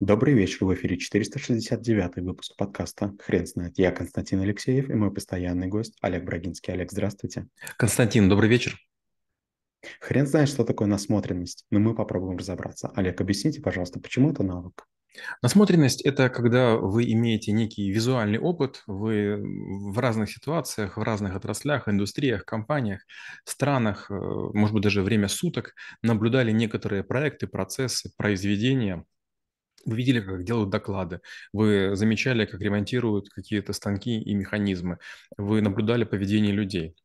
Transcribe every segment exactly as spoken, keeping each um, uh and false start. Добрый вечер, в эфире четыреста шестьдесят девятый выпуск подкаста «Хрен знает». Я Константин Алексеев и мой постоянный гость Олег Брагинский. Олег, здравствуйте. Константин, добрый вечер. Хрен знает, что такое насмотренность, но мы попробуем разобраться. Олег, объясните, пожалуйста, почему это навык? Насмотренность – это когда вы имеете некий визуальный опыт, вы в разных ситуациях, в разных отраслях, индустриях, компаниях, странах, может быть, даже время суток наблюдали некоторые проекты, процессы, произведения. Вы видели, как делают доклады, вы замечали, как ремонтируют какие-то станки и механизмы, вы наблюдали поведение людей.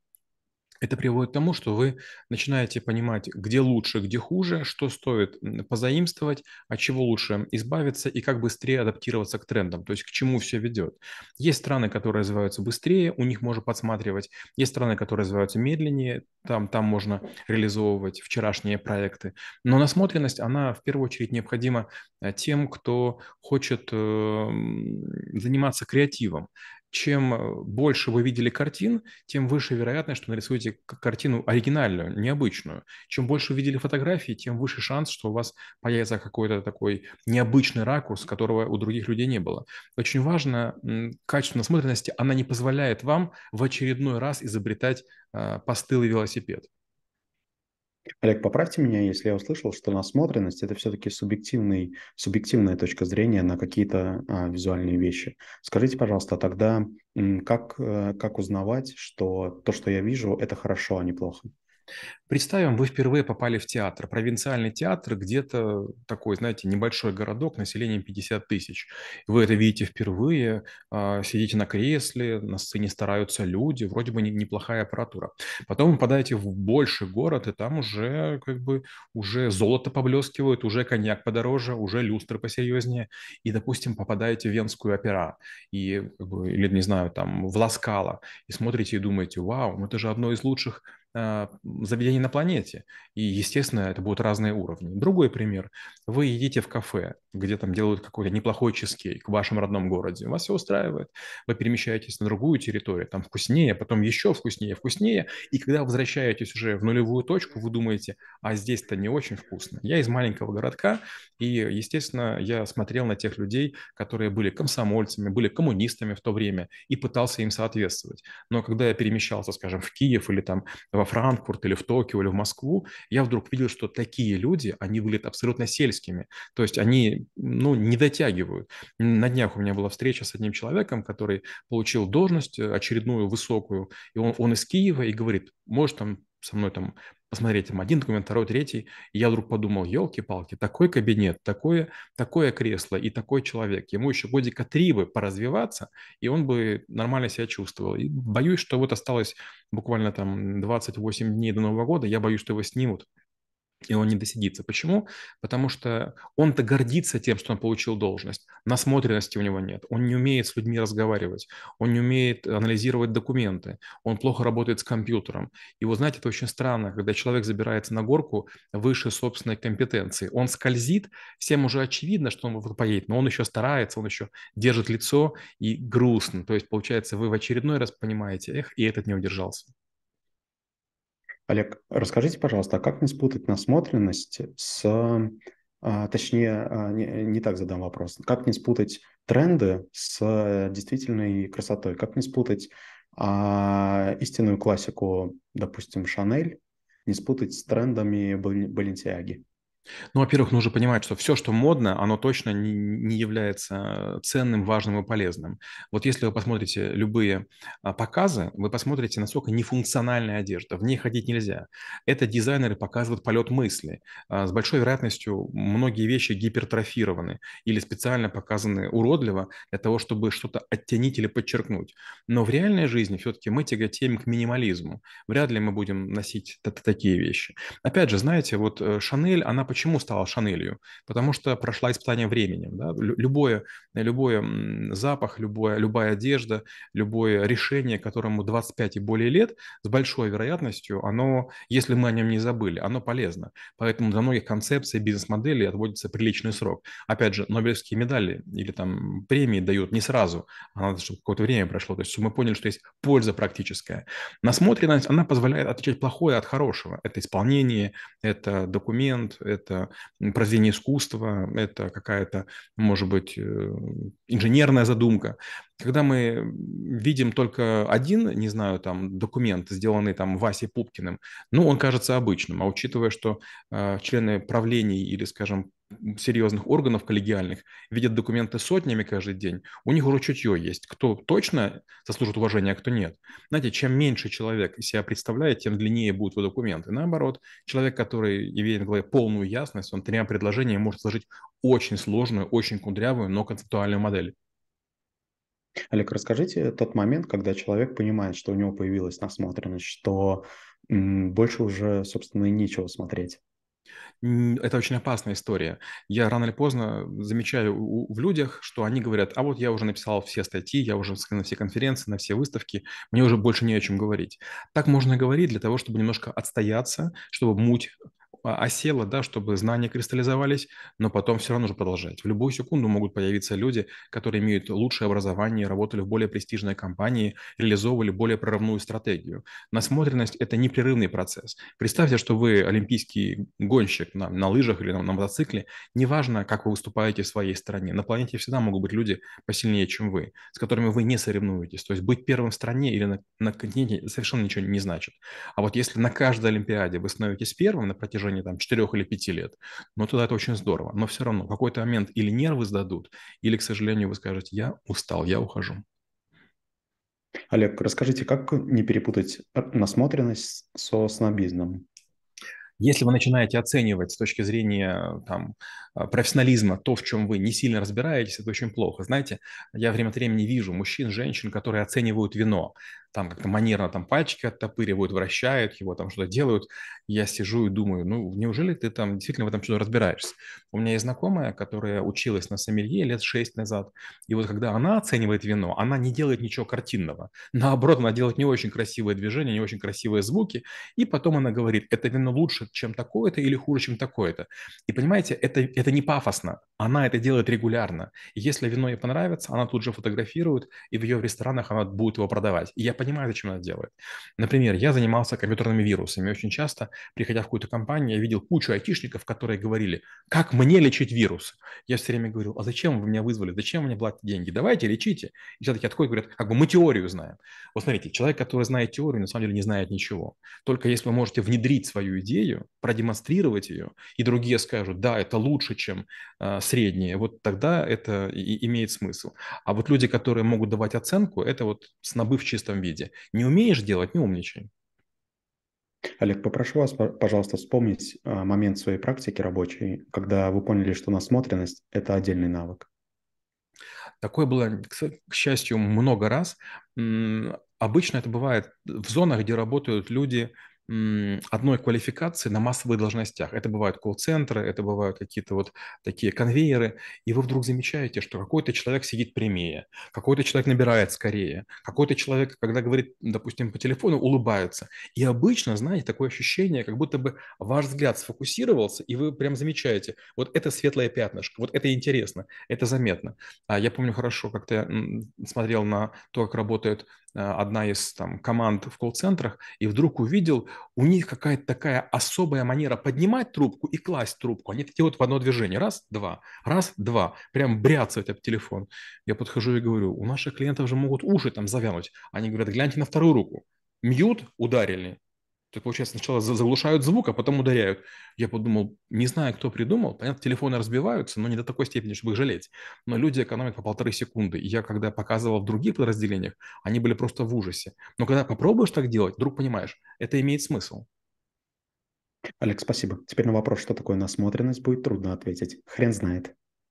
Это приводит к тому, что вы начинаете понимать, где лучше, где хуже, что стоит позаимствовать, от чего лучше избавиться и как быстрее адаптироваться к трендам, то есть к чему все ведет. Есть страны, которые развиваются быстрее, у них можно подсматривать. Есть страны, которые развиваются медленнее, там, там можно реализовывать вчерашние проекты. Но насмотренность, она в первую очередь необходима тем, кто хочет заниматься креативом. Чем больше вы видели картин, тем выше вероятность, что нарисуете картину оригинальную, необычную. Чем больше вы видели фотографий, тем выше шанс, что у вас появится какой-то такой необычный ракурс, которого у других людей не было. Очень важно, качество насмотренности, она не позволяет вам в очередной раз изобретать постылый велосипед. Олег, поправьте меня, если я услышал, что насмотренность – это все-таки субъективный, субъективная точка зрения на какие-то а, визуальные вещи. Скажите, пожалуйста, тогда как, как узнавать, что то, что я вижу, это хорошо, а не плохо? Представим, вы впервые попали в театр, провинциальный театр, где-то такой, знаете, небольшой городок, населением пятьдесят тысяч. Вы это видите впервые, сидите на кресле, на сцене стараются люди, вроде бы неплохая аппаратура. Потом вы попадаете в больший город, и там уже как бы уже золото поблескивает, уже коньяк подороже, уже люстры посерьезнее. И, допустим, попадаете в Венскую оперу, и, как бы, или, не знаю, там, в Ла Скала, и смотрите и думаете, вау, ну это же одно из лучших заведений на планете. И, естественно, это будут разные уровни. Другой пример. Вы едите в кафе, где там делают какой-то неплохой чизкейк в вашем родном городе. Вас все устраивает. Вы перемещаетесь на другую территорию. Там вкуснее, потом еще вкуснее, вкуснее. И когда возвращаетесь уже в нулевую точку, вы думаете, а здесь-то не очень вкусно. Я из маленького городка, и, естественно, я смотрел на тех людей, которые были комсомольцами, были коммунистами в то время, и пытался им соответствовать. Но когда я перемещался, скажем, в Киев или там в во Франкфурт или в Токио или в Москву, я вдруг видел, что такие люди, они выглядят абсолютно сельскими, то есть они, ну, не дотягивают. На днях у меня была встреча с одним человеком, который получил должность очередную высокую, и он, он из Киева, и говорит, может, там со мной там посмотреть там один документ, второй, третий, и я вдруг подумал, елки-палки, такой кабинет, такое, такое кресло и такой человек, ему еще годика три бы поразвиваться, и он бы нормально себя чувствовал. И боюсь, что вот осталось буквально там двадцать восемь дней до Нового года, я боюсь, что его снимут, и он не досидится. Почему? Потому что он-то гордится тем, что он получил должность. Насмотренности у него нет. Он не умеет с людьми разговаривать. Он не умеет анализировать документы. Он плохо работает с компьютером. И вот, знаете, это очень странно, когда человек забирается на горку выше собственной компетенции. Он скользит, всем уже очевидно, что он поедет, но он еще старается, он еще держит лицо и грустно. То есть, получается, вы в очередной раз понимаете, эх, и этот не удержался. Олег, расскажите, пожалуйста, а как не спутать насмотренность с... А, точнее, а, не, не так задам вопрос. Как не спутать тренды с действительной красотой? Как не спутать а, истинную классику, допустим, Шанель, не спутать с трендами Баленсиаги? Ну, во-первых, нужно понимать, что все, что модно, оно точно не, не является ценным, важным и полезным. Вот если вы посмотрите любые показы, вы посмотрите, насколько нефункциональная одежда, в ней ходить нельзя. Это дизайнеры показывают полет мысли. С большой вероятностью многие вещи гипертрофированы или специально показаны уродливо для того, чтобы что-то оттенить или подчеркнуть. Но в реальной жизни все-таки мы тяготеем к минимализму. Вряд ли мы будем носить такие вещи. Опять же, знаете, вот Шанель, она почему стала Шанелью? Потому что прошла испытание временем. Да? Любое, любой запах, любое, любая одежда, любое решение, которому двадцать пять и более лет, с большой вероятностью, оно, если мы о нем не забыли, оно полезно. Поэтому для многих концепций бизнес-моделей отводится приличный срок. Опять же, Нобелевские медали или там премии дают не сразу, а надо, чтобы какое-то время прошло. То есть мы поняли, что есть польза практическая. Насмотренность, она позволяет отличать плохое от хорошего. Это исполнение, это документ, это это произведение искусства, это какая-то, может быть, инженерная задумка. Когда мы видим только один, не знаю, там, документ, сделанный там Васей Пупкиным, ну, он кажется обычным. А учитывая, что э, члены правлений или, скажем, серьезных органов коллегиальных видят документы сотнями каждый день, у них уже чутье есть, кто точно заслужит уважения, а кто нет. Знаете, чем меньше человек из себя представляет, тем длиннее будут его документы. Наоборот, человек, который имеет в голове полную ясность, он тремя предложениями может сложить очень сложную, очень кудрявую, но концептуальную модель. Олег, расскажите тот момент, когда человек понимает, что у него появилась насмотренность, что м, больше уже, собственно, и нечего смотреть. Это очень опасная история. Я рано или поздно замечаю в людях, что они говорят: а вот я уже написал все статьи, я уже на все конференции, на все выставки, мне уже больше не о чем говорить. Так можно говорить для того, чтобы немножко отстояться, чтобы муть осела, да, чтобы знания кристаллизовались, но потом все равно же продолжать. В любую секунду могут появиться люди, которые имеют лучшее образование, работали в более престижной компании, реализовывали более прорывную стратегию. Насмотренность – это непрерывный процесс. Представьте, что вы олимпийский гонщик на, на лыжах или на, на мотоцикле. Неважно, как вы выступаете в своей стране. На планете всегда могут быть люди посильнее, чем вы, с которыми вы не соревнуетесь. То есть быть первым в стране или на, на континенте совершенно ничего не значит. А вот если на каждой олимпиаде вы становитесь первым на протяжении там четырёх или пяти лет, но тогда это очень здорово. Но все равно в какой-то момент или нервы сдадут, или, к сожалению, вы скажете: я устал, я ухожу. Олег, расскажите, как не перепутать насмотренность со снобизмом? Если вы начинаете оценивать с точки зрения там, профессионализма то, в чем вы не сильно разбираетесь, это очень плохо. Знаете, я время от времени вижу мужчин, женщин, которые оценивают вино. Там как-то манерно там, пальчики оттопыривают, вращают его, там что-то делают. Я сижу и думаю: ну, неужели ты там действительно в этом что-то разбираешься? У меня есть знакомая, которая училась на сомелье лет шесть назад. И вот когда она оценивает вино, она не делает ничего картинного. Наоборот, она делает не очень красивые движения, не очень красивые звуки. И потом она говорит: это вино лучше, чем такое-то, или хуже, чем такое-то. И понимаете, это, это не пафосно. Она это делает регулярно. И если вино ей понравится, она тут же фотографирует, и в ее ресторанах она будет его продавать. И я понимаю, зачем она делает. Например, я занимался компьютерными вирусами. Очень часто, приходя в какую-то компанию, я видел кучу айтишников, которые говорили: как мне лечить вирусы? Я все время говорил: а зачем вы меня вызвали? Зачем мне платить деньги? Давайте лечите. И все-таки отходят, говорят: как бы мы теорию знаем. Вот смотрите, человек, который знает теорию, на самом деле не знает ничего. Только если вы можете внедрить свою идею, продемонстрировать ее, и другие скажут: да, это лучше, чем э, среднее, вот тогда это и имеет смысл. А вот люди, которые могут давать оценку, это вот снобы в чистом виде. Не умеешь делать – не умничай. Олег, попрошу вас, пожалуйста, вспомнить момент своей практики рабочей, когда вы поняли, что насмотренность – это отдельный навык. Такое было, к счастью, много раз. Обычно это бывает в зонах, где работают люди одной квалификации на массовых должностях. Это бывают колл-центры, это бывают какие-то вот такие конвейеры, и вы вдруг замечаете, что какой-то человек сидит прямее, какой-то человек набирает скорее, какой-то человек, когда говорит, допустим, по телефону, улыбается. И обычно, знаете, такое ощущение, как будто бы ваш взгляд сфокусировался, и вы прям замечаете: вот это светлое пятнышко, вот это интересно, это заметно. Я помню хорошо, как-то я смотрел на то, как работает одна из там команд в колл-центрах, и вдруг увидел: у них какая-то такая особая манера поднимать трубку и класть трубку. Они это делают в одно движение. Раз, два, раз, два. Прям бряцают об телефон. Я подхожу и говорю: у наших клиентов же могут уши там завянуть. Они говорят: гляньте на вторую руку. Мьют ударили. То есть, получается, сначала заглушают звук, а потом ударяют. Я подумал, не знаю, кто придумал. Понятно, телефоны разбиваются, но не до такой степени, чтобы их жалеть. Но люди экономят по полторы секунды. И я, когда показывал в других подразделениях, они были просто в ужасе. Но когда попробуешь так делать, вдруг понимаешь, это имеет смысл. Олег, спасибо. Теперь на вопрос, что такое насмотренность, будет трудно ответить. Хрен знает.